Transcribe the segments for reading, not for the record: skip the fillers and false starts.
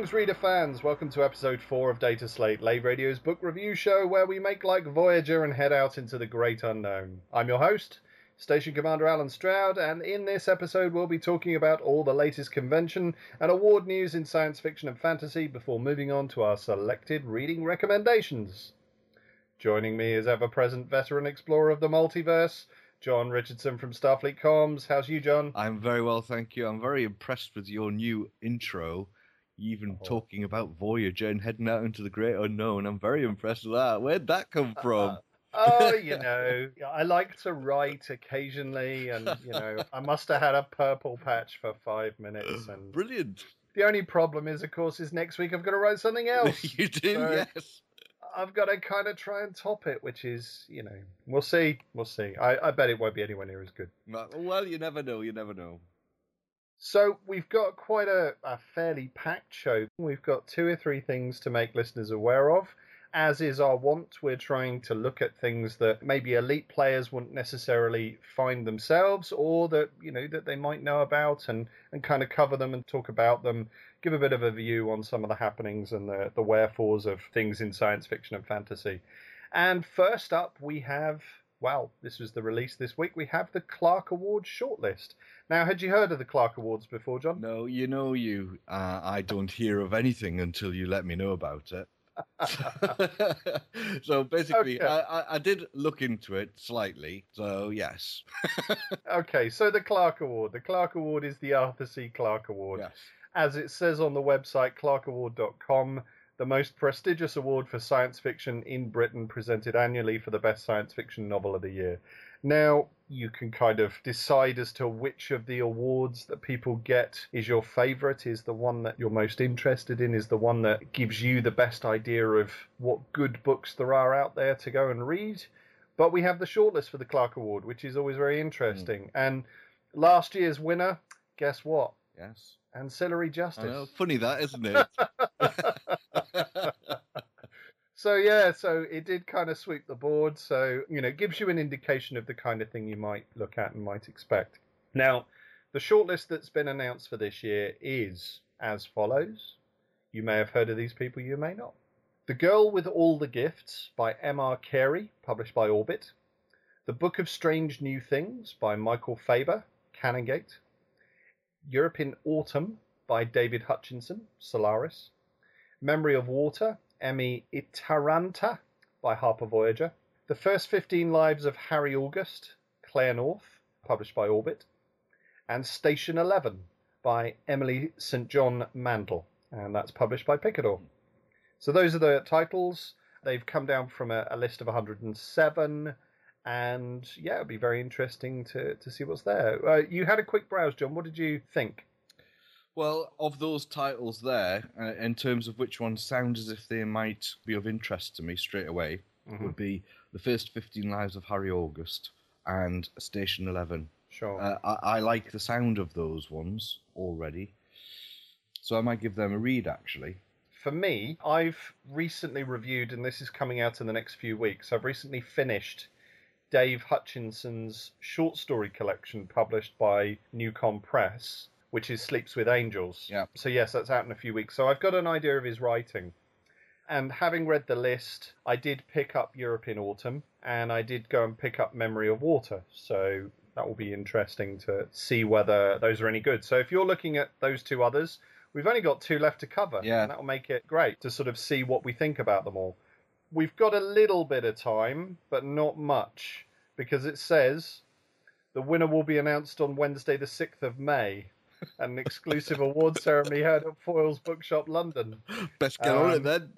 Greetings, reader fans! Welcome to episode 4 of Data Slate, Lay Radio's book review show where we make like Voyager and head out into the great unknown. I'm your host, Station Commander Alan Stroud, and in this episode we'll be talking about all the latest convention and award news in science fiction and fantasy before moving on to our selected reading recommendations. Joining me is ever-present veteran explorer of the multiverse, John Richardson from Starfleet Comms. How's you, John? I'm very well, thank you. I'm very impressed with your new intro, even talking about Voyager and heading out into the great unknown. I'm very impressed with that. Where'd that come from? Oh, you know, I like to write occasionally, and, you know, I must have had a purple patch for 5 minutes. And brilliant. The only problem is, of course, is next week I've got to write something else. You do, so yes. I've got to kind of try and top it, which is, you know, we'll see. We'll see. I bet it won't be anywhere near as good. Well, you never know. You never know. So we've got quite a fairly packed show. We've got 2 or 3 things to make listeners aware of. As is our want, we're trying to look at things that maybe elite players wouldn't necessarily find themselves, or that, you know, that they might know about, and kind of cover them and talk about them, give a bit of a view on some of the happenings and the wherefores of things in science fiction and fantasy. And first up, we have, well, this was the release this week, we have the Clarke Award shortlist. Now, had you heard of the Clarke Awards before, John? No, you know you. I don't hear of anything until you let me know about it. So basically, okay. I did look into it slightly, so yes. Okay, so the Clarke Award. The Clarke Award is the Arthur C. Clarke Award. Yes. As it says on the website, clarkeaward.com, the most prestigious award for science fiction in Britain, presented annually for the best science fiction novel of the year. Now, you can kind of decide as to which of the awards that people get is your favourite, is the one that you're most interested in, is the one that gives you the best idea of what good books there are out there to go and read. But we have the shortlist for the Clarke Award, which is always very interesting. And last year's winner, guess what? Yes. Ancillary Justice. I know. Funny that, isn't it? So, yeah, so it did kind of sweep the board. So, you know, gives you an indication of the kind of thing you might look at and might expect. Now, the shortlist that's been announced for this year is as follows. You may have heard of these people, you may not. The Girl with All the Gifts by M.R. Carey, published by Orbit. The Book of Strange New Things by Michael Faber, Canongate. Europe in Autumn by David Hutchinson, Solaris. Memory of Water, Emmy Itaranta by Harper Voyager. The First 15 Lives of Harry August, Claire North, published by Orbit. And Station 11 by Emily St. John Mandel, and that's published by Picador. So those are the titles. They've come down from a list of 107, and yeah, it'll be very interesting to see what's there. You had a quick browse, John. What did you think? Well, of those titles there, in terms of which one sounds as if they might be of interest to me straight away, would be The First 15 Lives of Harry August and Station 11. Sure. I like the sound of those ones already, so I might give them a read, actually. For me, I've recently reviewed, and this is coming out in the next few weeks, I've recently finished Dave Hutchinson's short story collection published by Newcom Press, which is Sleeps with Angels. Yeah. So yes, that's out in a few weeks. So I've got an idea of his writing. And having read the list, I did pick up Europe in Autumn, and I did go and pick up Memory of Water. So that will be interesting to see whether those are any good. So if you're looking at those two others, we've only got 2 left to cover. Yeah. And that will make it great to sort of see what we think about them all. We've got a little bit of time, but not much, because it says the winner will be announced on Wednesday the 6th of May. An exclusive award ceremony heard at Foyle's Bookshop, London. Best get on it then.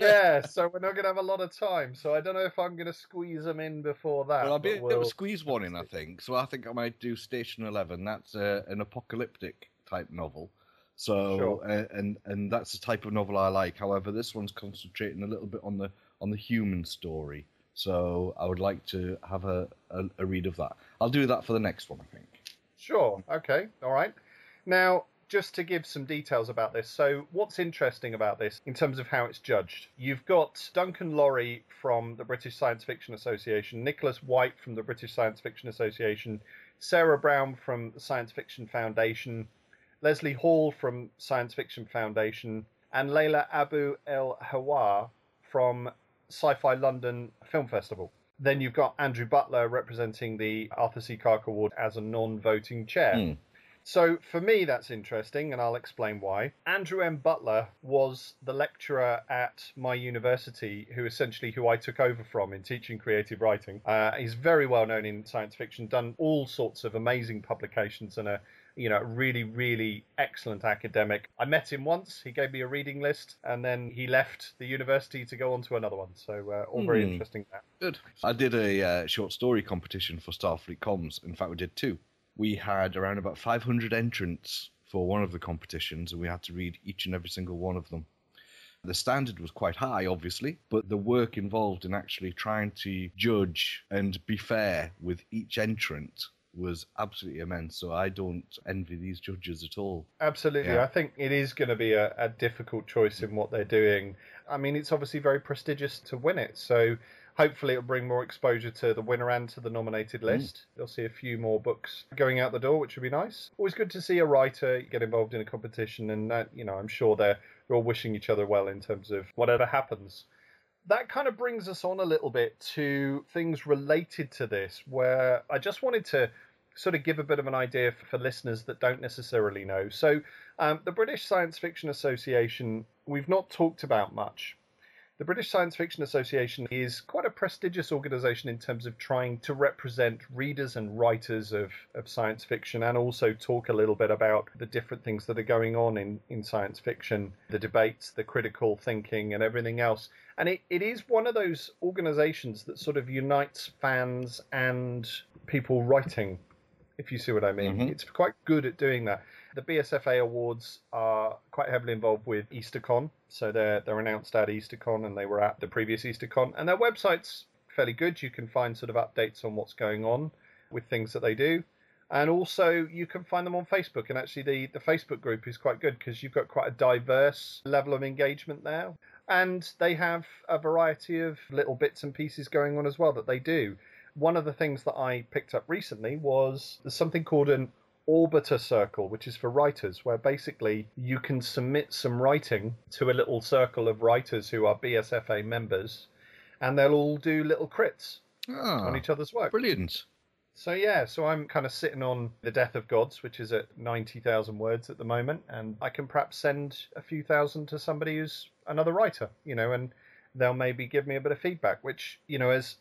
Yeah, so we're not going to have a lot of time. So I don't know if I'm going to squeeze them in before that. Well, I'll be able to squeeze one in, I think. So I think I might do Station 11. That's an apocalyptic type novel. So sure. and that's the type of novel I like. However, this one's concentrating a little bit on the human story. So I would like to have a read of that. I'll do that for the next one, I think. Sure. Okay. All right. Now, just to give some details about this, so what's interesting about this in terms of how it's judged? You've got Duncan Laurie from the British Science Fiction Association, Nicholas White from the British Science Fiction Association, Sarah Brown from the Science Fiction Foundation, Leslie Hall from Science Fiction Foundation, and Layla Abu El Hawa from Sci-Fi London Film Festival. Then you've got Andrew Butler representing the Arthur C. Clarke Award as a non-voting chair. So for me, that's interesting, and I'll explain why. Andrew M. Butler was the lecturer at my university, who I took over from in teaching creative writing. He's very well known in science fiction, done all sorts of amazing publications, and really, really excellent academic. I met him once, he gave me a reading list, and then he left the university to go on to another one. So all very interesting. Good. I did a short story competition for Starfleet Comms. In fact, we did two. We had around about 500 entrants for one of the competitions, and we had to read each and every single one of them. The standard was quite high, obviously, but the work involved in actually trying to judge and be fair with each entrant was absolutely immense, so I don't envy these judges at all. Absolutely. Yeah. I think it is going to be a difficult choice in what they're doing. I mean, it's obviously very prestigious to win it, so hopefully it'll bring more exposure to the winner and to the nominated list. You'll see a few more books going out the door, which would be nice. Always good to see a writer get involved in a competition, and that, I'm sure they're all wishing each other well in terms of whatever happens. That kind of brings us on a little bit to things related to this, where I just wanted to sort of give a bit of an idea for listeners that don't necessarily know. So the British Science Fiction Association, we've not talked about much. The British Science Fiction Association is quite a prestigious organisation in terms of trying to represent readers and writers of science fiction, and also talk a little bit about the different things that are going on in science fiction, the debates, the critical thinking and everything else. And it is one of those organisations that sort of unites fans and people writing, if you see what I mean. It's quite good at doing that. The BSFA Awards are quite heavily involved with EasterCon. So they're announced at EasterCon, and they were at the previous EasterCon. And their website's fairly good. You can find sort of updates on what's going on with things that they do. And also you can find them on Facebook. And actually the Facebook group is quite good, because you've got quite a diverse level of engagement there. And they have a variety of little bits and pieces going on as well that they do. One of the things that I picked up recently was there's something called an Orbiter Circle, which is for writers, where basically you can submit some writing to a little circle of writers who are BSFA members, and they'll all do little crits on each other's work. Brilliant. So yeah, so I'm kind of sitting on The Death of Gods, which is at 90,000 words at the moment, and I can perhaps send a few thousand to somebody who's another writer, and they'll maybe give me a bit of feedback, which, as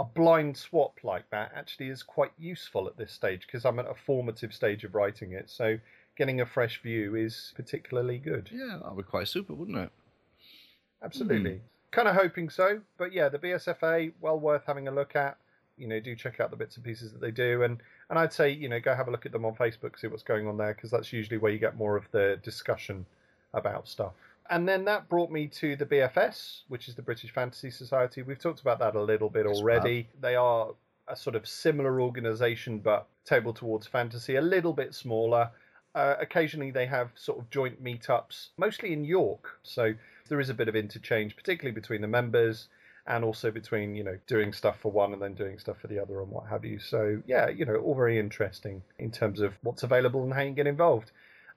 a blind swap like that actually is quite useful at this stage, because I'm at a formative stage of writing it, so getting a fresh view is particularly good. Yeah, that would be quite super, wouldn't it? Absolutely. Kind of hoping so, but yeah, the BSFA, well worth having a look at. Do check out the bits and pieces that they do, and I'd say, go have a look at them on Facebook, see what's going on there, because that's usually where you get more of the discussion about stuff. And then that brought me to the BFS, which is the British Fantasy Society. We've talked about that a little bit already. They are a sort of similar organisation, but table towards fantasy, a little bit smaller. Occasionally they have sort of joint meetups, mostly in York. So there is a bit of interchange, particularly between the members, and also between, doing stuff for one and then doing stuff for the other and what have you. So, yeah, all very interesting in terms of what's available and how you can get involved.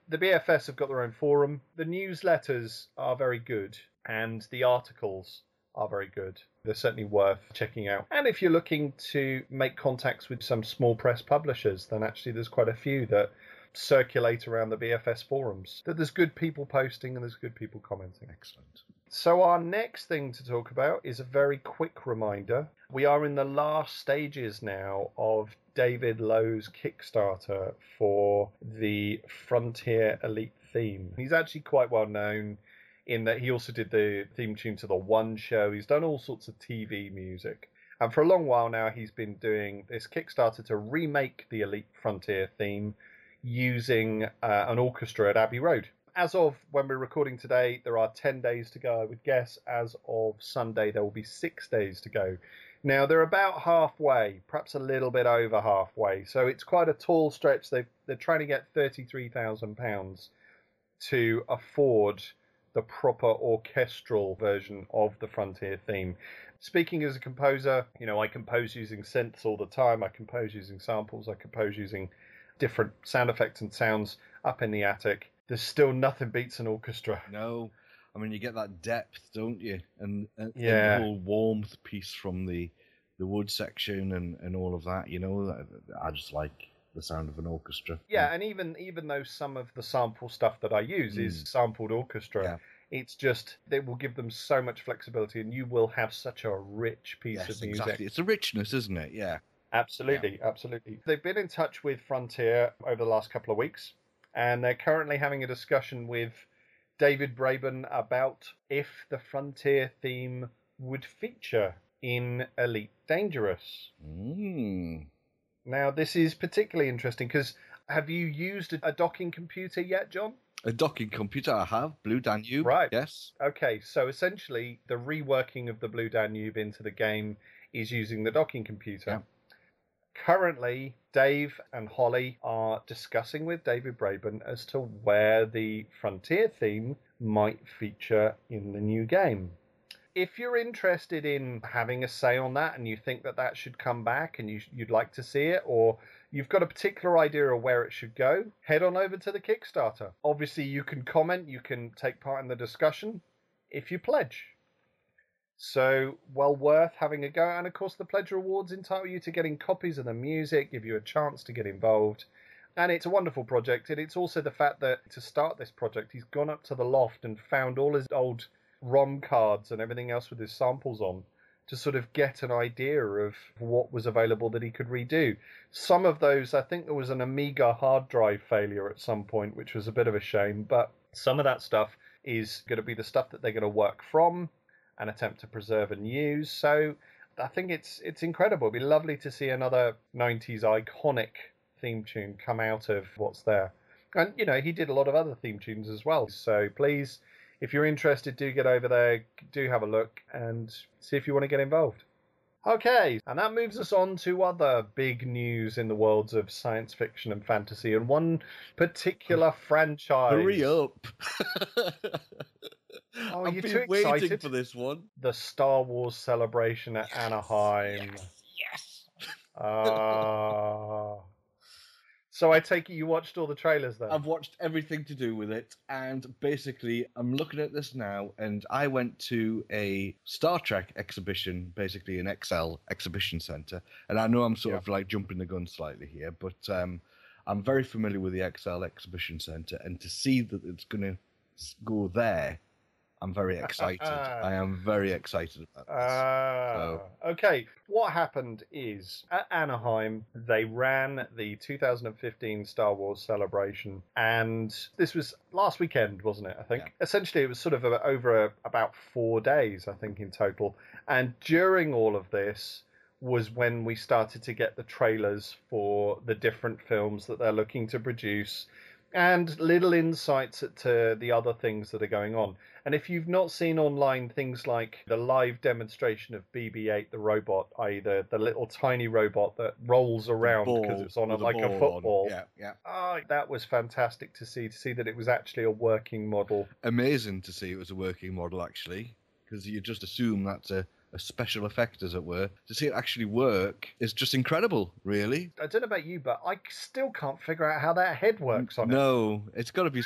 The BFS have got their own forum. The newsletters are very good, and the articles are very good. They're certainly worth checking out. And if you're looking to make contacts with some small press publishers, then actually there's quite a few that circulate around the BFS forums. That there's good people posting and there's good people commenting. Excellent. So our next thing to talk about is a very quick reminder. We are in the last stages now of David Lowe's Kickstarter for the Frontier Elite theme. He's actually quite well known in that he also did the theme tune to The One Show. He's done all sorts of TV music. And for a long while now, he's been doing this Kickstarter to remake the Elite Frontier theme using an orchestra at Abbey Road. As of when we're recording today, there are 10 days to go, I would guess. As of Sunday, there will be 6 days to go. Now, they're about halfway, perhaps a little bit over halfway. So it's quite a tall stretch. They're trying to get £33,000 to afford the proper orchestral version of the Frontier theme. Speaking as a composer, I compose using synths all the time. I compose using samples. I compose using different sound effects and sounds up in the attic. There's still nothing beats an orchestra. No. I mean, you get that depth, don't you? And yeah, the whole warmth piece from the wood section and all of that, you know? I just like the sound of an orchestra. Yeah, and even though some of the sample stuff that I use is sampled orchestra, it's just, they will give them so much flexibility, and you will have such a rich piece of music. Exactly. It's a richness, isn't it? Yeah. Absolutely, absolutely. They've been in touch with Frontier over the last couple of weeks, and they're currently having a discussion with David Braben about if the Frontier theme would feature in Elite Dangerous. Mm. Now, this is particularly interesting because have you used a docking computer yet, John? A docking computer I have, Blue Danube. Right. Yes. Okay, so essentially the reworking of the Blue Danube into the game is using the docking computer. Yeah. Currently, Dave and Holly are discussing with David Braben as to where the Frontier theme might feature in the new game. If you're interested in having a say on that and you think that that should come back and you'd like to see it, or you've got a particular idea of where it should go, head on over to the Kickstarter. Obviously, you can comment, you can take part in the discussion if you pledge. So, well worth having a go. And, of course, the Pledge Rewards entitle you to getting copies of the music, give you a chance to get involved. And it's a wonderful project. And it's also the fact that, to start this project, he's gone up to the loft and found all his old ROM cards and everything else with his samples on to sort of get an idea of what was available that he could redo. Some of those, I think there was an Amiga hard drive failure at some point, which was a bit of a shame. But some of that stuff is going to be the stuff that they're going to work from and attempt to preserve and use. So I think it's incredible. It'd be lovely to see another 90s iconic theme tune come out of what's there. And, you know, he did a lot of other theme tunes as well. So please, if you're interested, do get over there, do have a look, and see if you want to get involved. Okay, and that moves us on to other big news in the worlds of science fiction and fantasy, and one particular franchise. Hurry up! Oh, I've been waiting for this one. The Star Wars Celebration at Anaheim. Yes. So I take it you watched all the trailers then? I've watched everything to do with it. And basically, I'm looking at this now, and I went to a Star Trek exhibition, basically an ExCeL exhibition centre. And I know I'm sort of like jumping the gun slightly here, but I'm very familiar with the ExCeL exhibition centre. And to see that it's going to go there, I'm very excited. I am very excited about this. Okay, what happened is, at Anaheim, they ran the 2015 Star Wars Celebration, and this was last weekend, wasn't it, I think? Yeah. Essentially, it was sort of over about 4 days, I think, in total. And during all of this was when we started to get the trailers for the different films that they're looking to produce, and little insights to the other things that are going on. And if you've not seen online things like the live demonstration of BB-8, the robot, i.e. the little tiny robot that rolls around because it's on like a football. Yeah, yeah. Oh, that was fantastic to see that it was actually a working model. Amazing to see it was a working model, actually, because you just assume that's a special effect, as it were. To see it actually work is just incredible, really. I don't know about you, but I still can't figure out how that head works on it. No, it's got to be...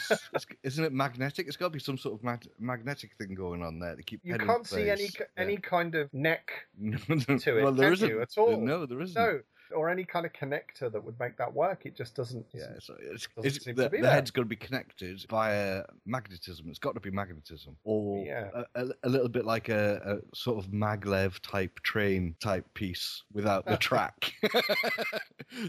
isn't it magnetic? It's got to be some sort of magnetic thing going on there to keep you can't see any kind of neck to it, well, there isn't. You, at all. No, there isn't. No, or any kind of connector that would make that work. It just doesn't, so doesn't seem to be there. The head's got to be connected via magnetism. It's got to be magnetism. Or a little bit like a sort of maglev-type train-type piece without the track.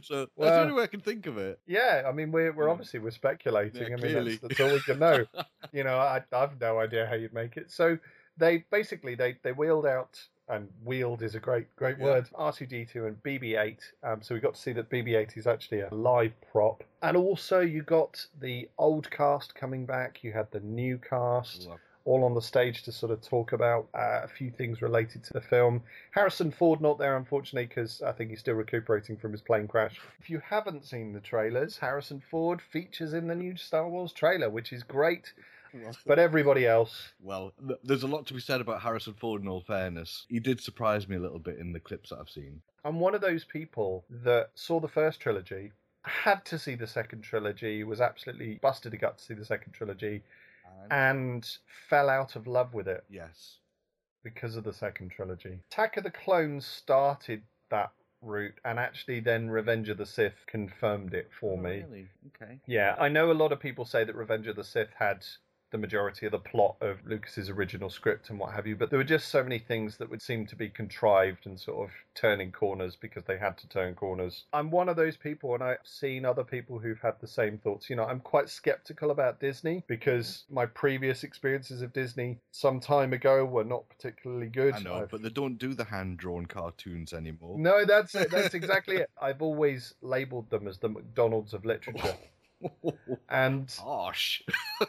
So that's the only way I can think of it. Yeah, I mean, we're obviously we're speculating. Yeah, I mean, that's all we can know. You know, I've no idea how you'd make it. So they basically, they wheeled out... And wheeled is a great word. R2-D2 and BB-8. So we got to see that BB-8 is actually a live prop. And also you got the old cast coming back. You had the new cast all on the stage to sort of talk about a few things related to the film. Harrison Ford not there, unfortunately, because I think he's still recuperating from his plane crash. If you haven't seen the trailers, Harrison Ford features in the new Star Wars trailer, which is great. But everybody else... Well, there's a lot to be said about Harrison Ford, in all fairness. He did surprise me a little bit in the clips that I've seen. I'm one of those people that saw the first trilogy, had to see the second trilogy, was absolutely busted a gut to see the second trilogy, and fell out of love with it. Yes. Because of the second trilogy. Attack of the Clones started that route, and actually then Revenge of the Sith confirmed it for me. Really? Okay. Yeah, I know a lot of people say that Revenge of the Sith had the majority of the plot of Lucas's original script and what have you, but there were just so many things that would seem to be contrived and sort of turning corners because they had to turn corners. I'm one of those people, and I've seen other people who've had the same thoughts. You know, I'm quite skeptical about Disney because my previous experiences of Disney some time ago were not particularly good. I know, but they don't do the hand-drawn cartoons anymore. No, that's it. That's exactly it. I've always labelled them as the McDonald's of literature. And harsh.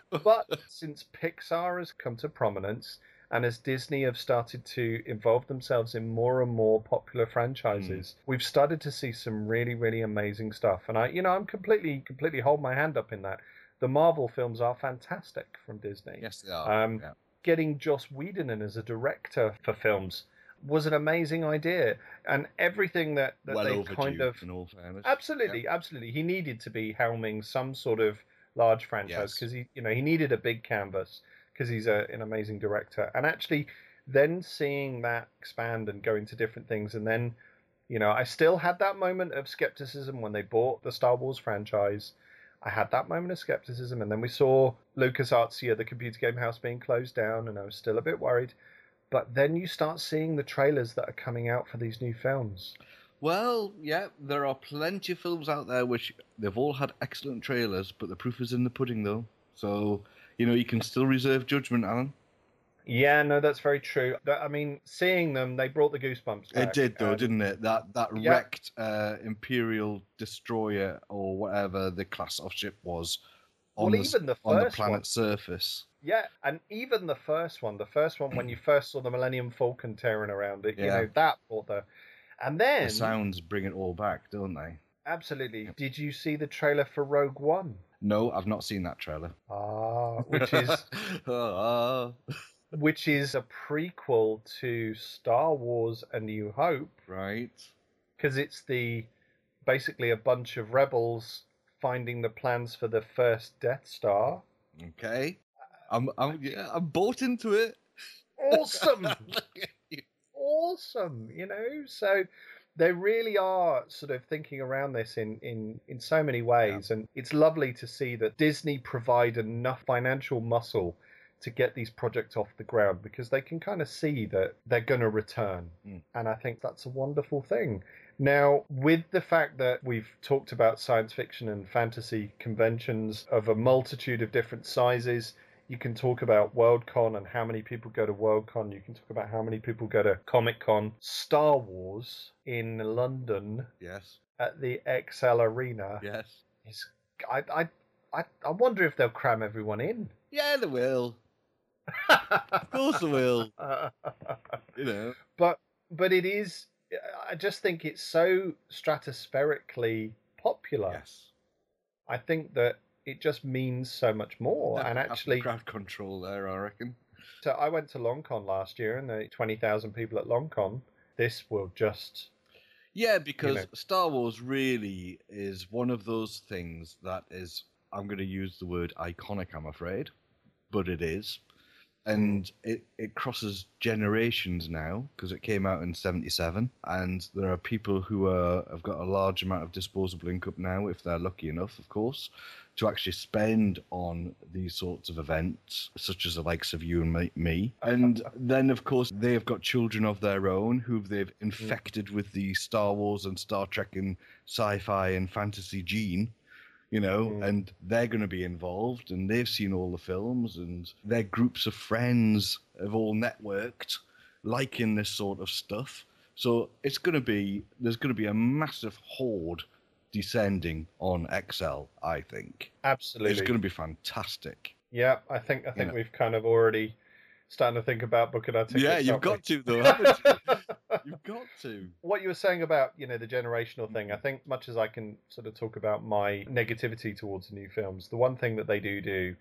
But since Pixar has come to prominence and as Disney have started to involve themselves in more and more popular franchises, we've started to see some really, really amazing stuff. And I'm completely hold my hand up in that. The Marvel films are fantastic from Disney. Yes, they are. Getting Joss Whedon in as a director for films was an amazing idea, and everything that well they kind of in all fairness. Absolutely he needed to be helming some sort of large franchise because he needed a big canvas because he's an amazing director. And actually then seeing that expand and go into different things, and then I still had that moment of skepticism when they bought the Star Wars franchise. I had that moment of skepticism, and then we saw LucasArts, the computer game house, being closed down, and I was still a bit worried. But then you start seeing the trailers that are coming out for these new films. Well, yeah, there are plenty of films out there which they've all had excellent trailers, but the proof is in the pudding, though. So, you can still reserve judgment, Alan. Yeah, no, that's very true. I mean, seeing them, they brought the goosebumps back. It did, though, didn't it? That wrecked Imperial destroyer or whatever the class of ship was on the planet's surface. Yeah, and even the first one, when you first saw the Millennium Falcon tearing around it, that brought and then... The sounds bring it all back, don't they? Absolutely. Yeah. Did you see the trailer for Rogue One? No, I've not seen that trailer. Which is a prequel to Star Wars A New Hope. Right. Because it's basically a bunch of rebels finding the plans for the first Death Star. Okay. I'm bought into it. Awesome. So they really are sort of thinking around this in so many ways. Yeah. And it's lovely to see that Disney provide enough financial muscle to get these projects off the ground, because they can kind of see that they're going to return. Mm. And I think that's a wonderful thing. Now, with the fact that we've talked about science fiction and fantasy conventions of a multitude of different sizes, you can talk about Worldcon and how many people go to Worldcon. You can talk about how many people go to Comic-Con. Star Wars in London, yes, at the ExCeL Arena. Yes. I wonder if they'll cram everyone in. Yeah, they will. Of course they will. But it is... I just think it's so stratospherically popular. Yes. I think that it just means so much more. And actually... crowd control there, I reckon. So I went to LongCon last year, and there were 20,000 people at LongCon. This will just... Yeah, because Star Wars really is one of those things that is... I'm going to use the word iconic, I'm afraid. But it is. And it crosses generations now, because it came out in 77. And there are people who have got a large amount of disposable income now, if they're lucky enough, of course, to actually spend on these sorts of events, such as the likes of you and me. And then, of course, they have got children of their own who they've infected with the Star Wars and Star Trek and sci-fi and fantasy gene. And they're going to be involved, and they've seen all the films, and their groups of friends have all networked, liking this sort of stuff. So there's going to be a massive horde descending on ExCeL, I think. Absolutely. It's going to be fantastic. Yeah, I think we've kind of already starting to think about booking our tickets. Yeah, you've got to, though, haven't you? You've got to. What you were saying about, the generational thing, I think much as I can sort of talk about my negativity towards new films, the one thing that they do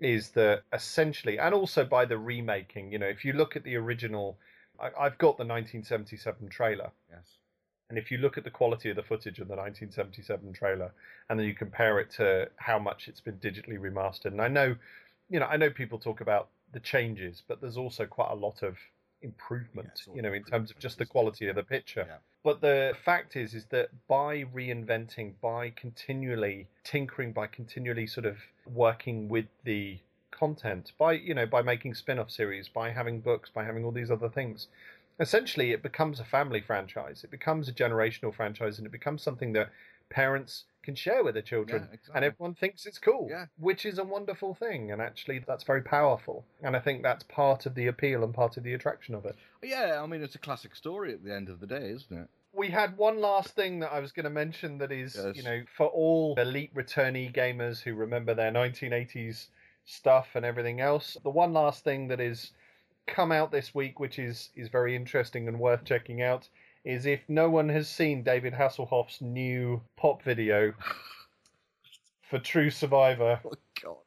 is that essentially, and also by the remaking, if you look at the original, I've got the 1977 trailer. Yes. And if you look at the quality of the footage of the 1977 trailer, and then you compare it to how much it's been digitally remastered, and I know you know, I know people talk about the changes, but there's also quite a lot of improvement, you know, in terms of just the quality of the picture. Yeah. But the fact is that by reinventing, by continually tinkering, by continually sort of working with the content, by, you know, by making spin-off series, by having books, by having all these other things, essentially it becomes a family franchise. It becomes a generational franchise, and it becomes something that parents can share with their children, and everyone thinks it's cool, which is a wonderful thing. And actually that's very powerful, and I think that's part of the appeal and part of the attraction of it. I mean, it's a classic story at the end of the day, isn't it? We had one last thing that I was going to mention that is, you know, for all elite returnee gamers who remember their 1980s stuff and everything else, the one last thing that is come out this week, which is very interesting and worth checking out, is if no one has seen David Hasselhoff's new pop video for True Survivor,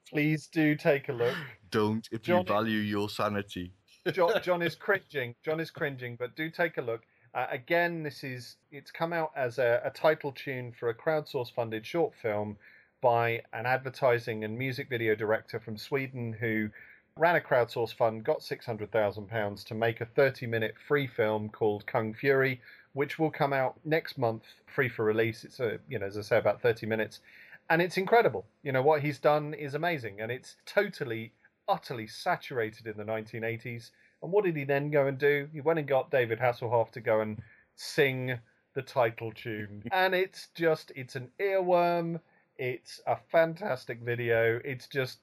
please do take a look. Don't, if John, you value your sanity. John is cringing. John is cringing, but do take a look. Again, it's come out as a title tune for a crowdsource-funded short film by an advertising and music video director from Sweden who ran a crowdsource fund, got £600,000 to make a 30-minute free film called Kung Fury, which will come out next month, free for release. It's, you know, as I say, about 30 minutes. And it's incredible. You know, what he's done is amazing. And it's totally, utterly saturated in the 1980s. And what did he then go and do? He went and got David Hasselhoff to go and sing the title tune. And it's just, it's an earworm. It's a fantastic video. It's just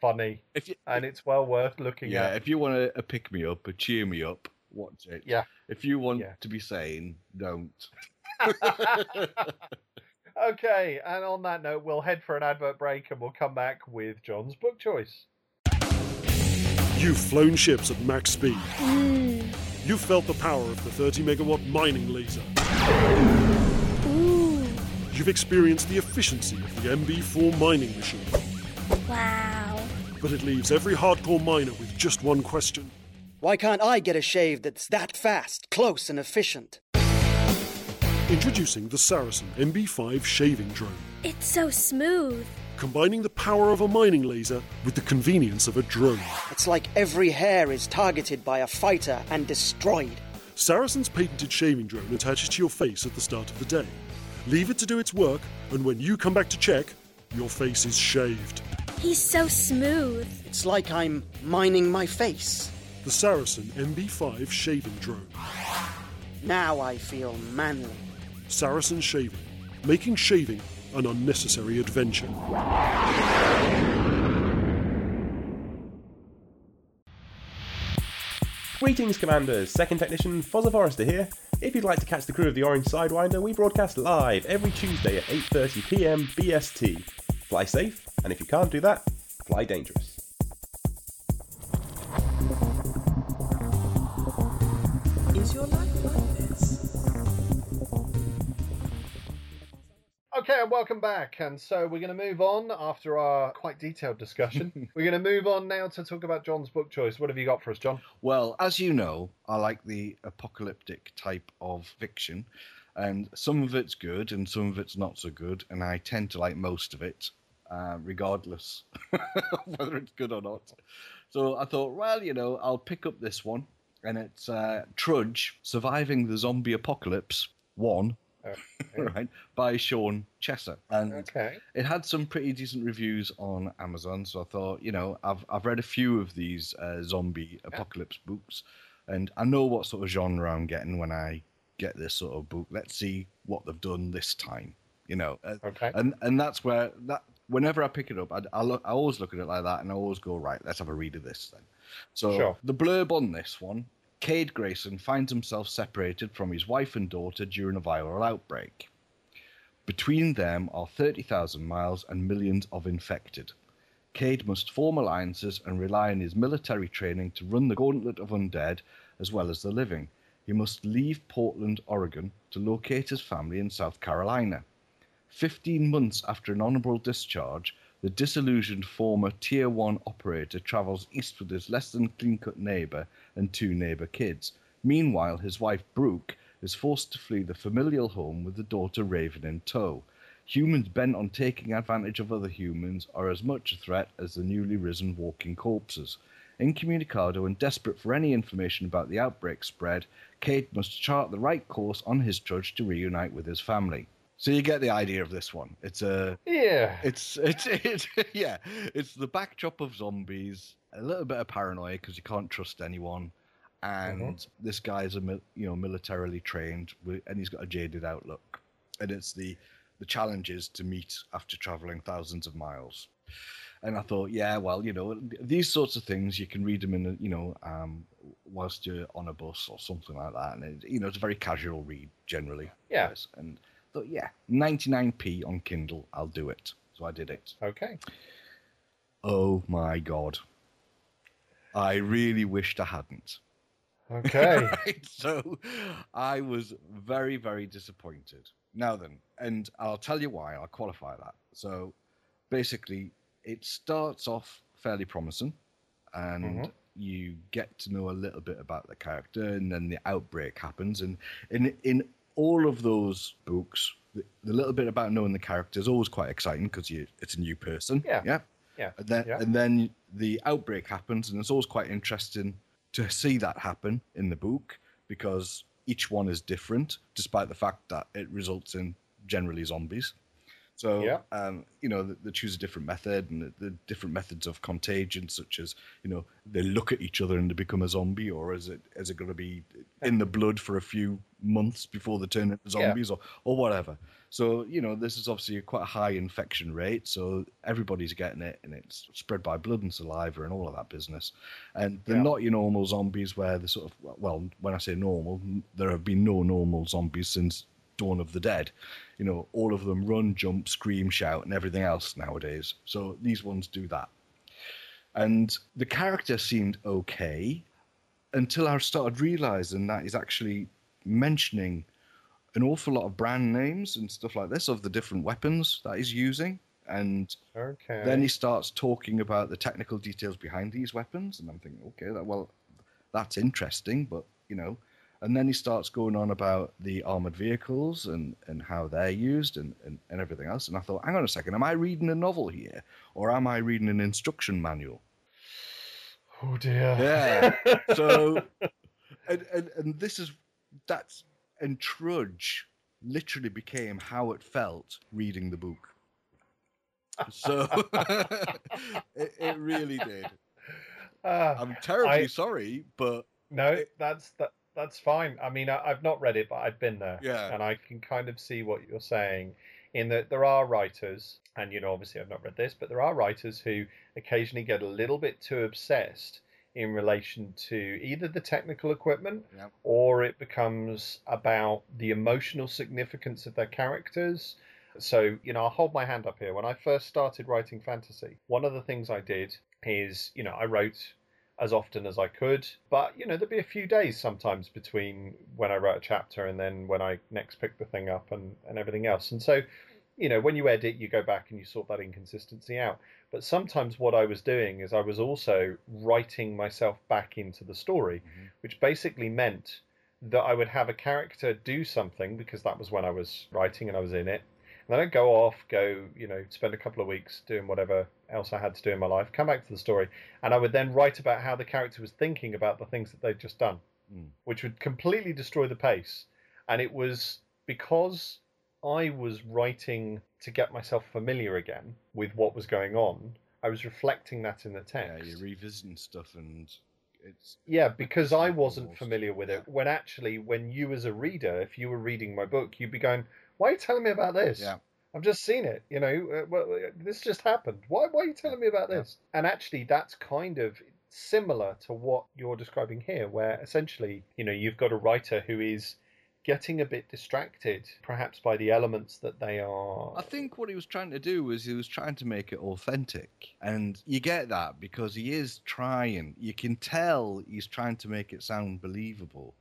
funny, and it's well worth looking at. Yeah, if you want a pick-me-up, a cheer-me-up, watch it. Yeah. If you want to be sane, don't. Okay, and on that note, we'll head for an advert break, and we'll come back with John's book choice. You've flown ships at max speed. Mm. You've felt the power of the 30-megawatt mining laser. Ooh. You've experienced the efficiency of the MB4 mining machine. Wow. But it leaves every hardcore miner with just one question. Why can't I get a shave that's that fast, close, and efficient? Introducing the Saracen MB5 shaving drone. It's so smooth. Combining the power of a mining laser with the convenience of a drone. It's like every hair is targeted by a fighter and destroyed. Saracen's patented shaving drone attaches to your face at the start of the day. Leave it to do its work, and when you come back to check, your face is shaved. He's so smooth. It's like I'm mining my face. The Saracen MB5 shaving drone. Now I feel manly. Saracen shaving. Making shaving an unnecessary adventure. Greetings, Commanders. Second Technician Fozzer Forrester here. If you'd like to catch the crew of the Orange Sidewinder, we broadcast live every Tuesday at 8:30pm BST. Fly safe, and if you can't do that, fly dangerous. Is your life like this? Okay, and welcome back. And so we're going to move on after our quite detailed discussion. We're going to move on now to talk about John's book choice. What have you got for us, John? Well, as you know, I like the apocalyptic type of fiction. And some of it's good and some of it's not so good. And I tend to like most of it, regardless of whether it's good or not. So I thought, well, you know, I'll pick up this one. And it's Trudge, Surviving the Zombie Apocalypse 1, right, by Sean Chesser. And it had some pretty decent reviews on Amazon. So I thought, you know, I've read a few of these zombie apocalypse books. And I know what sort of genre I'm getting when I get this sort of book. Let's see what they've done this time, you know. And that's where that whenever I pick it up, I always look at it like that, and I always go, right, let's have a read of this then. So the blurb on this one: Cade Grayson finds himself separated from his wife and daughter during a viral outbreak. Between them are 30,000 miles and millions of infected. Cade must form alliances and rely on his military training to run the gauntlet of undead as well as the living. He must leave Portland, Oregon, to locate his family in South Carolina. 15 months after an honorable discharge, the disillusioned former Tier 1 operator travels east with his less-than-clean-cut neighbor and 2 neighbor kids. Meanwhile, his wife, Brooke, is forced to flee the familial home with the daughter, Raven, in tow. humans bent on taking advantage of other humans are as much a threat as the newly risen walking corpses. Incommunicado and desperate for any information about the outbreak spread, Cade must chart the right course on his trudge to reunite with his family. So you get the idea of this one. It's a it's the backdrop of zombies, a little bit of paranoia because you can't trust anyone, and this guy's militarily trained, and he's got a jaded outlook, and it's the challenges to meet after traveling thousands of miles. And I thought, these sorts of things, you can read them in, whilst you're on a bus or something like that. And, it's a very casual read generally. Yeah. Yes. And I thought, 99p on Kindle, I'll do it. So I did it. Okay. Oh, my God. I really wished I hadn't. Okay. Right? So I was very, very disappointed. Now then, and I'll tell you why. I'll qualify that. So basically, it starts off fairly promising, and you get to know a little bit about the character, and then the outbreak happens. And in all of those books, the little bit about knowing the character is always quite exciting because it's a new person. Yeah. And then the outbreak happens, and it's always quite interesting to see that happen in the book because each one is different, despite the fact that it results in generally zombies. So, they choose a different method, and the different methods of contagion, such as, they look at each other and they become a zombie, or is it going to be in the blood for a few months before they turn into zombies or whatever. So, this is obviously quite a high infection rate, so everybody's getting it, and it's spread by blood and saliva and all of that business. And they're not your normal zombies where they're sort of, well, when I say normal, there have been no normal zombies since Dawn of the Dead. All of them run, jump, scream, shout, and everything else nowadays. So these ones do that. And the character seemed okay until I started realizing that he's actually mentioning an awful lot of brand names and stuff like this of the different weapons that he's using. And then he starts talking about the technical details behind these weapons. And I'm thinking, that's interesting, but, And then he starts going on about the armoured vehicles and how they're used and everything else. And I thought, hang on a second, am I reading a novel here? Or am I reading an instruction manual? Oh, dear. Yeah. So, and Trudge literally became how it felt reading the book. So, it really did. I'm terribly sorry, but... No, That's fine. I mean, I've not read it, but I've been there. Yeah. And I can kind of see what you're saying in that there are writers, and, obviously I've not read this, but there are writers who occasionally get a little bit too obsessed in relation to either the technical equipment or it becomes about the emotional significance of their characters. So, I'll hold my hand up here. When I first started writing fantasy, one of the things I did is, I wrote as often as I could, but there'd be a few days sometimes between when I wrote a chapter and then when I next picked the thing up and everything else. And so, when you edit, you go back and you sort that inconsistency out. But sometimes what I was doing is I was also writing myself back into the story, which basically meant that I would have a character do something because that was when I was writing and I was in it. And then I'd go spend a couple of weeks doing whatever else I had to do in my life, come back to the story, and I would then write about how the character was thinking about the things that they'd just done, which would completely destroy the pace. And it was because I was writing to get myself familiar again with what was going on, I was reflecting that in the text. Yeah, you're revisiting stuff and... because I wasn't familiar with it, when actually, when you as a reader, if you were reading my book, you'd be going... Why are you telling me about this? Yeah. I've just seen it, this just happened. Why are you telling me about this? And actually, that's kind of similar to what you're describing here, where essentially, you've got a writer who is getting a bit distracted, perhaps by the elements that they are... I think what he was trying to do was he was trying to make it authentic. And you get that because he is trying. You can tell he's trying to make it sound believable.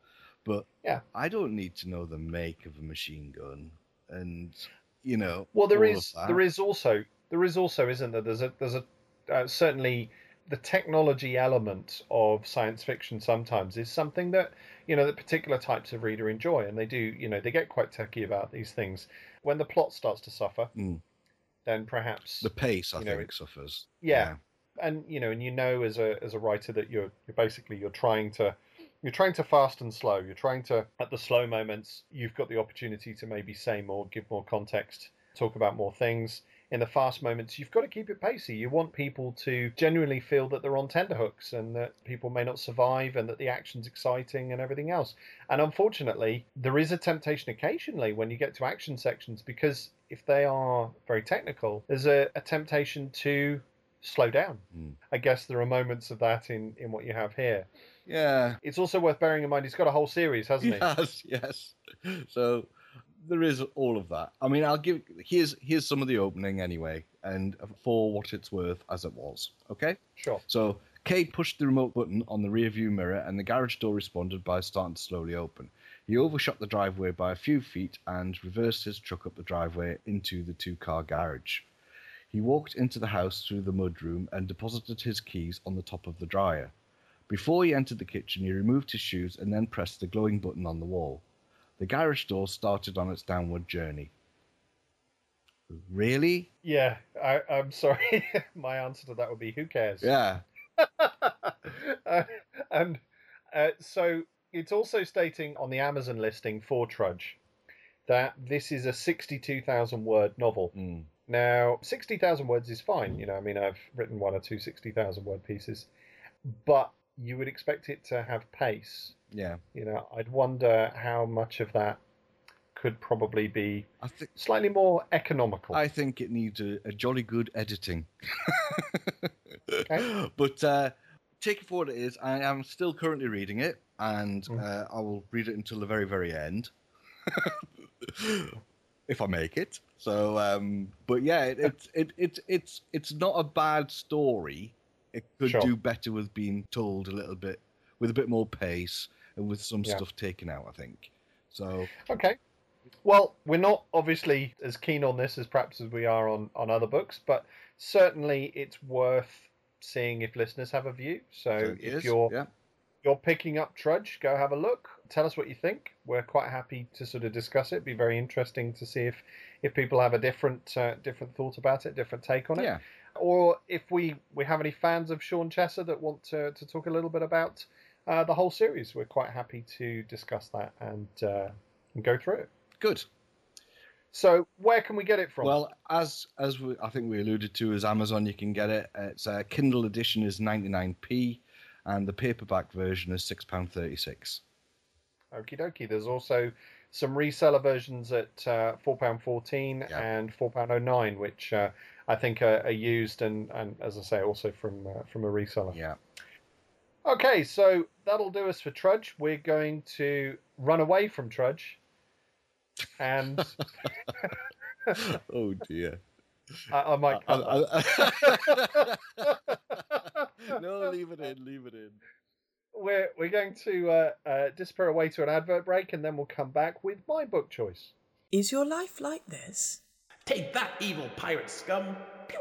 But I don't need to know the make of a machine gun. And well, there is also, isn't there? There's certainly the technology element of science fiction sometimes is something that that particular types of reader enjoy, and they do, they get quite techie about these things. when the plot starts to suffer, then perhaps the pace, I think, suffers. Yeah. And you know, as a writer, that you're basically trying to fast and slow. You're trying to, at the slow moments, you've got the opportunity to maybe say more, give more context, talk about more things. In the fast moments, you've got to keep it pacey. You want people to genuinely feel that they're on tenterhooks and that people may not survive and that the action's exciting and everything else. And unfortunately, there is a temptation occasionally when you get to action sections, because if they are very technical, there's a temptation to slow down. I guess there are moments of that in what you have here. Yeah. It's also worth bearing in mind he's got a whole series, hasn't he? Yes. So there is all of that. I mean, I'll give... Here's some of the opening anyway, and for what it's worth as it was. Okay? Sure. So, Kay pushed the remote button on the rearview mirror, and the garage door responded by starting to slowly open. He overshot the driveway by a few feet and reversed his truck up the driveway into the two-car garage. He walked into the house through the mudroom and deposited his keys on the top of the dryer. Before he entered the kitchen, he removed his shoes and then pressed the glowing button on the wall. The garage door started on its downward journey. Really? Yeah, I'm sorry. My answer to that would be, who cares? Yeah. So it's also stating on the Amazon listing for Trudge that this is a 62,000-word novel. Now, 60,000 words is fine. You know, I mean, I've written one or two 60,000-word pieces. But you would expect it to have pace. Yeah. You know, I'd wonder how much of that could probably be slightly more economical. I think it needs a jolly good editing. Okay. But take it for what it is. I am still currently reading it, and I will read it until the very, very end. If I make it. So, but yeah, it's not a bad story. It could do better with being told a little bit, with a bit more pace, and with some stuff taken out, I think. So okay. Well, we're not obviously as keen on this as perhaps as we are on other books, but certainly it's worth seeing if listeners have a view. So if you're picking up Trudge, go have a look. Tell us what you think. We're quite happy to sort of discuss it. It'd be very interesting to see if people have a different thought about it, different take on it. Yeah. Or if we have any fans of Sean Chesser that want to talk a little bit about the whole series, we're quite happy to discuss that and go through it. Good. So where can we get it from? Well, as I think we alluded to, is Amazon. You can get it. It's a Kindle edition is 99p, and the paperback version is £6.36. Okie dokie. There's also some reseller versions at £4.14 and £4.09, which I think are used and, as I say, also from a reseller. Yeah. Okay, so that'll do us for Trudge. We're going to run away from Trudge. And oh dear. I might cut that. No, leave it in. We're going to disappear away to an advert break, and then we'll come back with my book choice. Is your life like this? Take that, evil pirate scum! Pew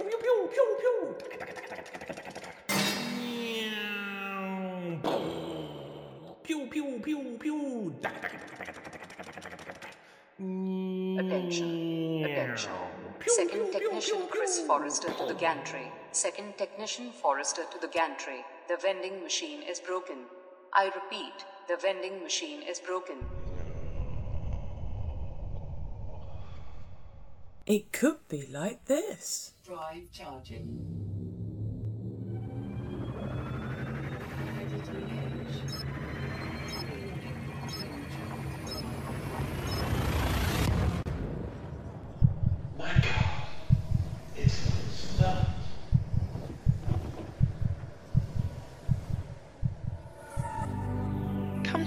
pew pew pew pew. Pew pew pew pew. Attention! Attention! Second technician Chris Forrester to the gantry. Second technician Forrester to the gantry. The vending machine is broken. I repeat, the vending machine is broken. It could be like this. Drive charging.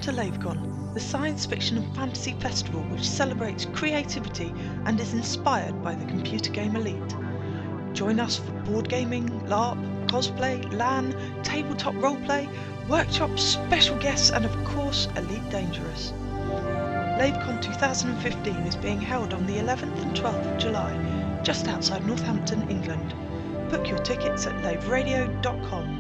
To LaveCon, the science fiction and fantasy festival which celebrates creativity and is inspired by the computer game Elite. Join us for board gaming, LARP, cosplay, LAN, tabletop roleplay, workshops, special guests and of course Elite Dangerous. LaveCon 2015 is being held on the 11th and 12th of July, just outside Northampton, England. Book your tickets at laveradio.com.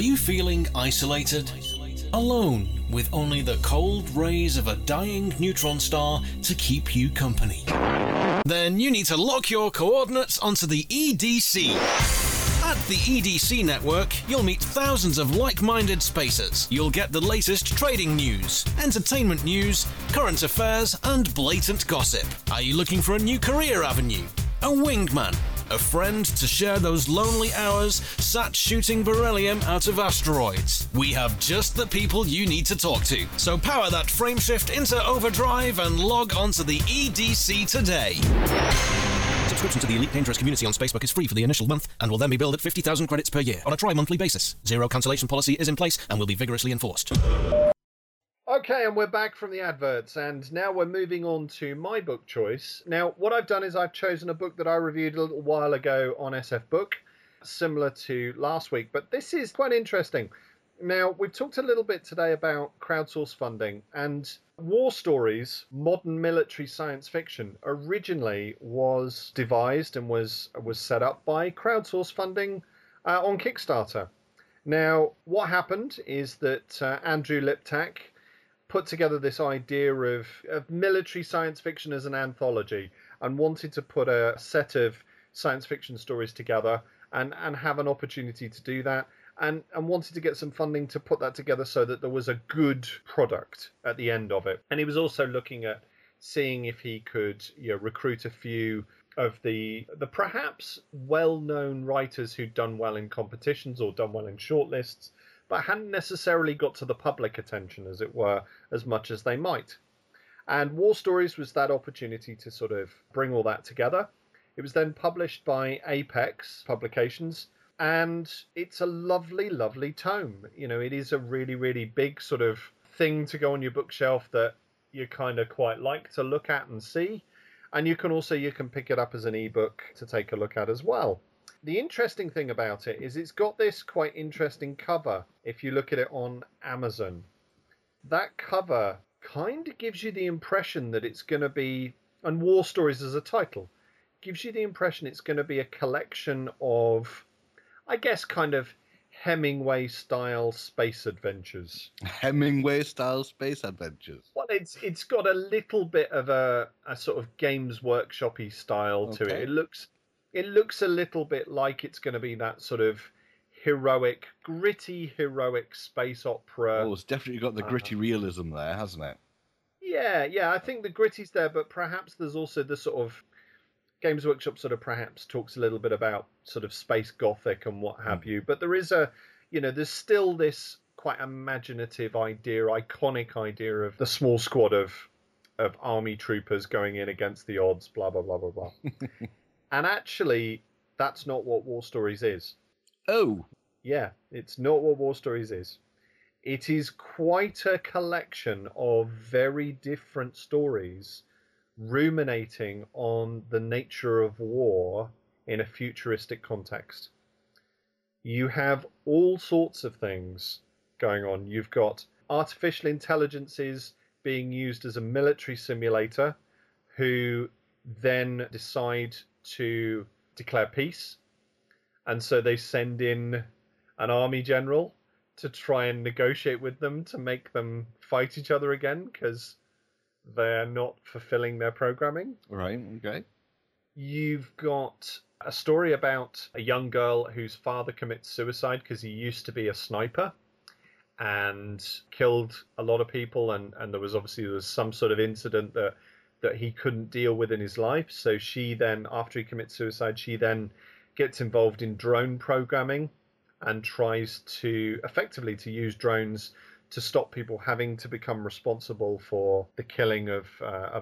Are you feeling isolated? Alone, with only the cold rays of a dying neutron star to keep you company? Then you need to lock your coordinates onto the EDC. At the EDC network, you'll meet thousands of like-minded spacers. You'll get the latest trading news, entertainment news, current affairs, and blatant gossip. Are you looking for a new career avenue? A wingman? A friend to share those lonely hours sat shooting beryllium out of asteroids? We have just the people you need to talk to. So power that frameshift into overdrive and log onto the EDC today. Subscription to the Elite Dangerous community on Facebook is free for the initial month and will then be billed at 50,000 credits per year on a tri-monthly basis. Zero cancellation policy is in place and will be vigorously enforced. Okay, and we're back from the adverts, and now we're moving on to my book choice. Now, what I've done is I've chosen a book that I reviewed a little while ago on SF Book, similar to last week, but this is quite interesting. Now, we've talked a little bit today about crowdsource funding, and War Stories, modern military science fiction, originally was devised and was set up by crowdsource funding on Kickstarter. Now, what happened is that Andrew Liptak put together this idea of military science fiction as an anthology and wanted to put a set of science fiction stories together and have an opportunity to do that. And wanted to get some funding to put that together so that there was a good product at the end of it. And he was also looking at seeing if he could recruit a few of the perhaps well-known writers who'd done well in competitions or done well in shortlists, but hadn't necessarily got to the public attention, as it were, as much as they might. And War Stories was that opportunity to sort of bring all that together. It was then published by Apex Publications, and it's a lovely, lovely tome. You know, it is a really, really big sort of thing to go on your bookshelf that you kind of quite like to look at and see. And you can pick it up as an ebook to take a look at as well. The interesting thing about it is it's got this quite interesting cover. If you look at it on Amazon, that cover kind of gives you the impression that it's going to be, and War Stories as a title, gives you the impression it's going to be a collection of, I guess, kind of Hemingway-style space adventures. Hemingway-style space adventures. Well, it's got a little bit of a sort of Games Workshop-y style to it. It looks a little bit like it's going to be that sort of heroic, gritty, heroic space opera. Oh, it's definitely got the gritty realism there, hasn't it? Yeah, I think the gritty's there, but perhaps there's also the sort of Games Workshop sort of perhaps talks a little bit about sort of space gothic and what have you. But there is there's still this quite imaginative idea, iconic idea of the small squad of army troopers going in against the odds, blah, blah, blah, blah, blah. And actually, that's not what War Stories is. Oh. Yeah, it's not what War Stories is. It is quite a collection of very different stories ruminating on the nature of war in a futuristic context. You have all sorts of things going on. You've got artificial intelligences being used as a military simulator who then decide to declare peace. And so they send in an army general to try and negotiate with them to make them fight each other again because they're not fulfilling their programming. Right, okay. You've got a story about a young girl whose father commits suicide because he used to be a sniper and killed a lot of people, and there was some sort of incident that he couldn't deal with in his life. So she then, after he commits suicide, she then gets involved in drone programming and tries to effectively to use drones to stop people having to become responsible for the killing of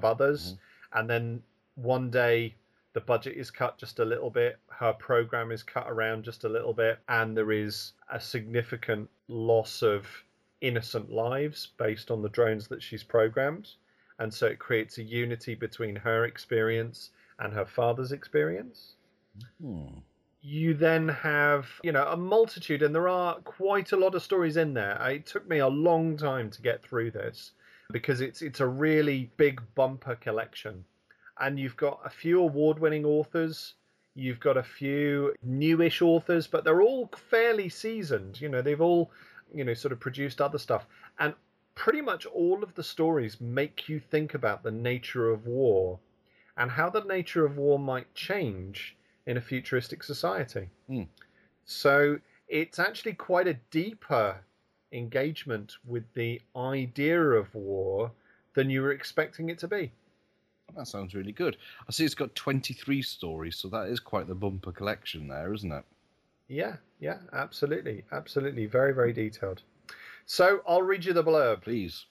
others. Mm-hmm. And then one day the budget is cut just a little bit, her program is cut around just a little bit, and there is a significant loss of innocent lives based on the drones that she's programmed. And so it creates a unity between her experience and her father's experience. Mm-hmm. You then have, a multitude, and there are quite a lot of stories in there. It took me a long time to get through this because it's a really big bumper collection. And you've got a few award-winning authors. You've got a few newish authors, but they're all fairly seasoned. You know, they've all, you know, sort of produced other stuff. And pretty much all of the stories make you think about the nature of war and how the nature of war might change in a futuristic society. Mm. So it's actually quite a deeper engagement with the idea of war than you were expecting it to be. That sounds really good. I see it's got 23 stories, so that is quite the bumper collection there, isn't it? Yeah, absolutely. Absolutely. Very, very detailed. So I'll read you the blurb. Please.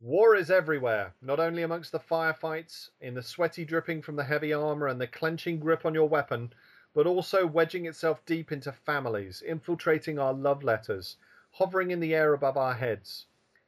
War is everywhere, not only amongst the firefights, in the sweaty dripping from the heavy armour and the clenching grip on your weapon, but also wedging itself deep into families, infiltrating our love letters, hovering in the air above our heads.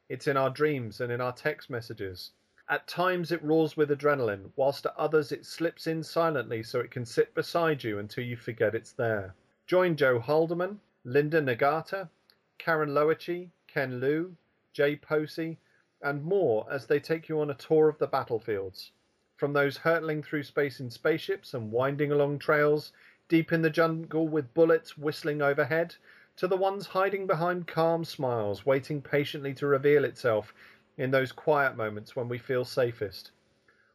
It's in our dreams and in our text messages. At times it roars with adrenaline, whilst at others it slips in silently so it can sit beside you until you forget it's there. Join Joe Haldeman, Linda Nagata, Karen Loeche, Ken Liu, Jay Posey, and more as they take you on a tour of the battlefields. From those hurtling through space in spaceships and winding along trails, deep in the jungle with bullets whistling overhead, to the ones hiding behind calm smiles, waiting patiently to reveal itself in those quiet moments when we feel safest.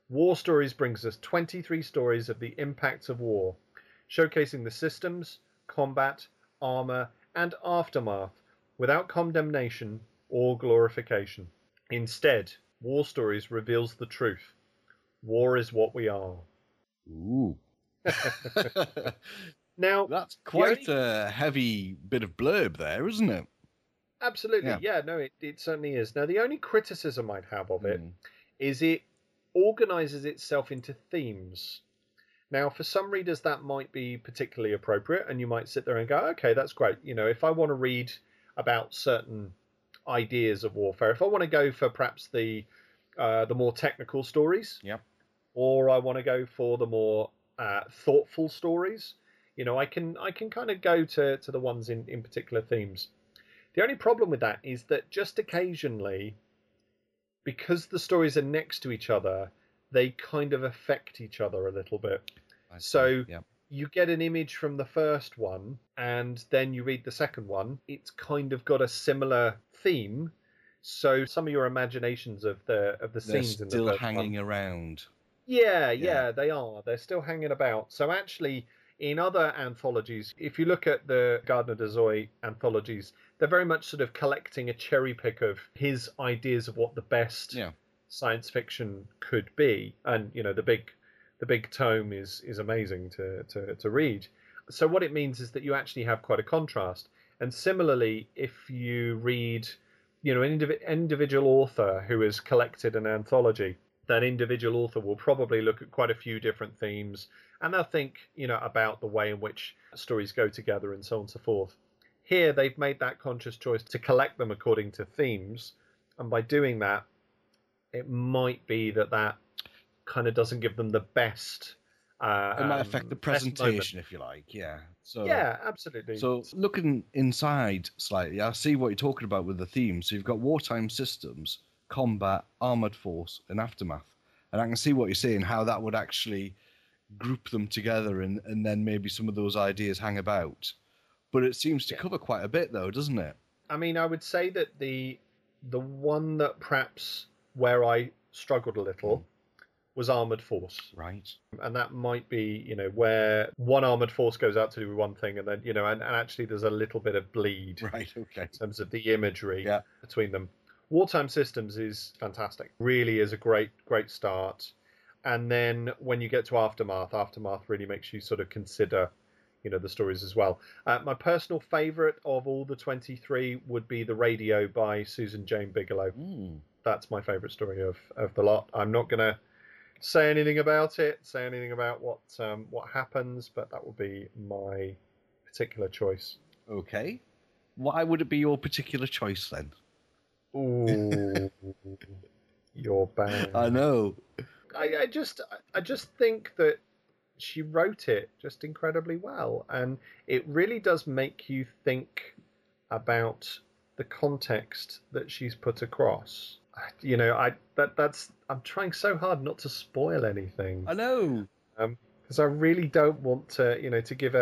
War Stories brings us 23 stories of the impacts of war, showcasing the systems, combat, armour, and aftermath without condemnation or glorification. Instead, War Stories reveals the truth. War is what we are. Ooh. Now, that's quite a heavy bit of blurb there, isn't it? Absolutely, yeah, no, it certainly is. Now, the only criticism I'd have of it is it organises itself into themes. Now, for some readers, that might be particularly appropriate, and you might sit there and go, okay, that's great. You know, if I want to read about certain ideas of warfare, if I want to go for perhaps the more technical stories, or I want to go for the more thoughtful stories, you know, I can kind of go to the ones in particular themes. The only problem with that is that just occasionally, because the stories are next to each other, they kind of affect each other a little bit. So you get an image from the first one, and then you read the second one. It's kind of got a similar theme. So some of your imaginations of the scenes in the first one, they're still hanging around. Yeah, they are. They're still hanging about. So actually, in other anthologies, if you look at the Gardner Dazoy anthologies, they're very much sort of collecting a cherry pick of his ideas of what the best science fiction could be. And, you know, the big tome is amazing to read. So what it means is that you actually have quite a contrast. And similarly, if you read, you know, an individual author who has collected an anthology, that individual author will probably look at quite a few different themes, and they'll think, you know, about the way in which stories go together and so on and so forth. Here, they've made that conscious choice to collect them according to themes, and by doing that, it might be that kind of doesn't give them the best. It might affect the presentation, if you like. Yeah. So, yeah, absolutely. So looking inside slightly, I see what you're talking about with the themes. So you've got wartime systems, combat, armoured force, and aftermath. And I can see what you're saying, how that would actually group them together and then maybe some of those ideas hang about. But it seems to cover quite a bit, though, doesn't it? I mean, I would say that the one that perhaps where I struggled a little was Armoured Force. Right. And that might be, you know, where one Armoured Force goes out to do one thing and then, you know, and actually there's a little bit of bleed in terms of the imagery between them. Wartime Systems is fantastic. Really is a great start. And then when you get to Aftermath really makes you sort of consider, you know, the stories as well. My personal favourite of all the 23 would be The Radio by Susan Jane Bigelow. Mm. That's my favourite story of the lot. I'm not going to say anything about it, say anything about what happens, but that would be my particular choice. Okay. Why would it be your particular choice then? Ooh, you're bad. I know. I just think that she wrote it just incredibly well, and it really does make you think about the context that she's put across. You know, I'm trying so hard not to spoil anything. I know. because I really don't want to, you know, to give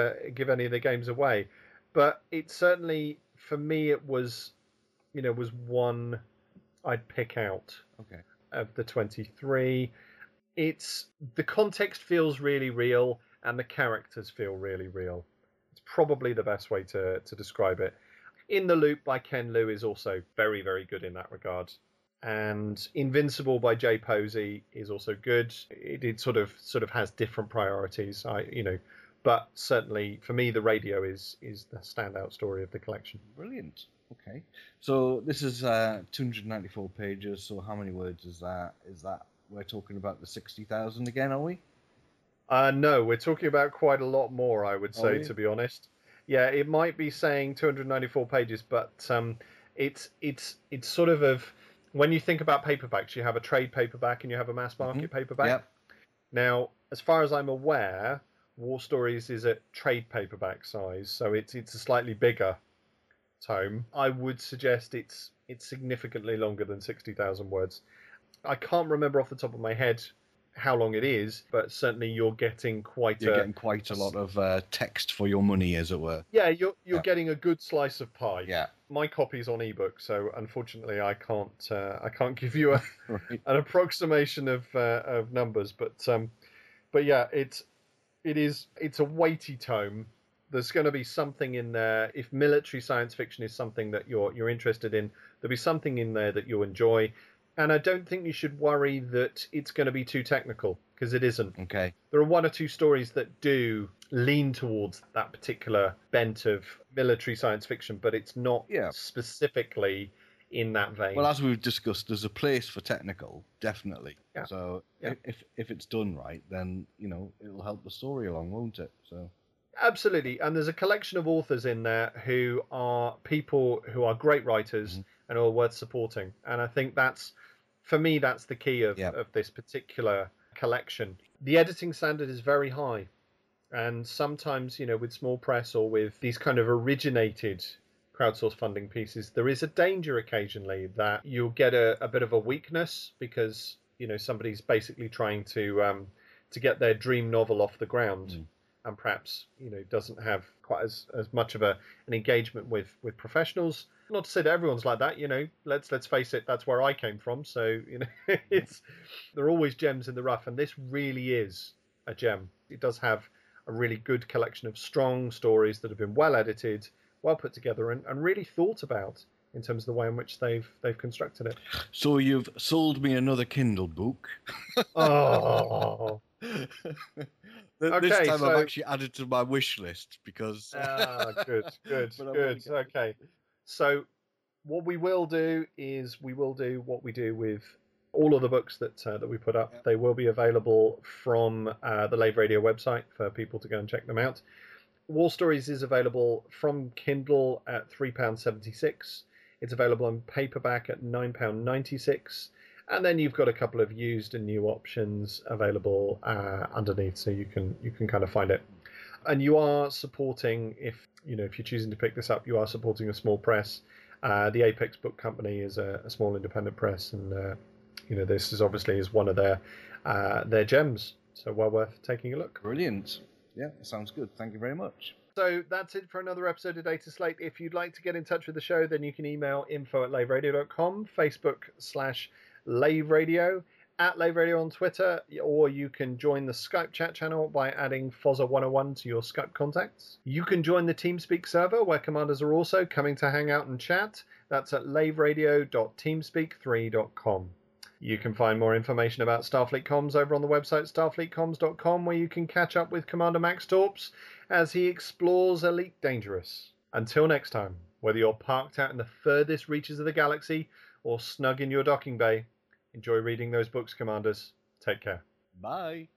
any of the games away. But it certainly, for me, it was, you know, was one I'd pick out. Okay. Of the 23, it's the context feels really real and the characters feel really real. It's probably the best way to describe it. In the Loop by Ken Liu is also very, very good in that regard. And Invincible by Jay Posey is also good. It sort of has different priorities, but certainly for me, The Radio is the standout story of the collection. Brilliant. Okay, so this is 294 pages. So how many words is that? Is that we're talking about the 60,000 again? Are we? No, we're talking about quite a lot more. I would say, to be honest. Yeah, it might be saying 294 pages, but it's sort of when you think about paperbacks, you have a trade paperback and you have a mass market paperback. Yep. Now, as far as I'm aware, War Stories is a trade paperback size, so it's a slightly bigger tome. I would suggest it's significantly longer than 60,000 words. I can't remember off the top of my head how long it is, but certainly you're getting quite a lot of text for your money, as it were. Yeah, you're getting a good slice of pie. Yeah, my copy's on ebook, so unfortunately I can't give you a right. an approximation of numbers, but yeah, it's a weighty tome. There's going to be something in there. If military science fiction is something that you're interested in, there'll be something in there that you'll enjoy. And I don't think you should worry that it's going to be too technical, because it isn't. Okay. There are one or two stories that do lean towards that particular bent of military science fiction, but it's not specifically in that vein. Well, as we've discussed, there's a place for technical, definitely. Yeah. So if it's done right, then, you know, it'll help the story along, won't it? So. Absolutely. And there's a collection of authors in there who are people who are great writers and who are worth supporting. And I think that's, for me, that's the key of this particular collection. The editing standard is very high. And sometimes, you know, with small press or with these kind of originated crowdsource funding pieces, there is a danger occasionally that you'll get a bit of a weakness because, you know, somebody's basically trying to get their dream novel off the ground. Mm. And perhaps, you know, doesn't have quite as much of an engagement with professionals. Not to say that everyone's like that, you know. Let's face it, that's where I came from. So, you know, there are always gems in the rough, and this really is a gem. It does have a really good collection of strong stories that have been well edited, well put together, and really thought about in terms of the way in which they've constructed it. So you've sold me another Kindle book. Oh. This time I've actually added to my wish list because... good. Okay. So what we will do is we will do what we do with all of the books that we put up. Yep. They will be available from the Lave Radio website for people to go and check them out. War Stories is available from Kindle at £3.76. It's available on paperback at £9.96. And then you've got a couple of used and new options available underneath, so you can kind of find it. And you are supporting, if you're choosing to pick this up, you are supporting a small press. The Apex Book Company is a small independent press, and this is obviously one of their gems, so well worth taking a look. Brilliant. Yeah, sounds good. Thank you very much. So that's it for another episode of Data Slate. If you'd like to get in touch with the show, then you can email info@laveradio.com, Facebook/Lave Radio, at Lave Radio on Twitter, or you can join the Skype chat channel by adding Fozzer101 to your Skype contacts. You can join the TeamSpeak server, where commanders are also coming to hang out and chat. That's at laveradio.teamspeak3.com. You can find more information about Starfleet Comms over on the website starfleetcomms.com, where you can catch up with Commander Max Torps as he explores Elite Dangerous. Until next time, whether you're parked out in the furthest reaches of the galaxy or snug in your docking bay, enjoy reading those books, Commanders. Take care. Bye.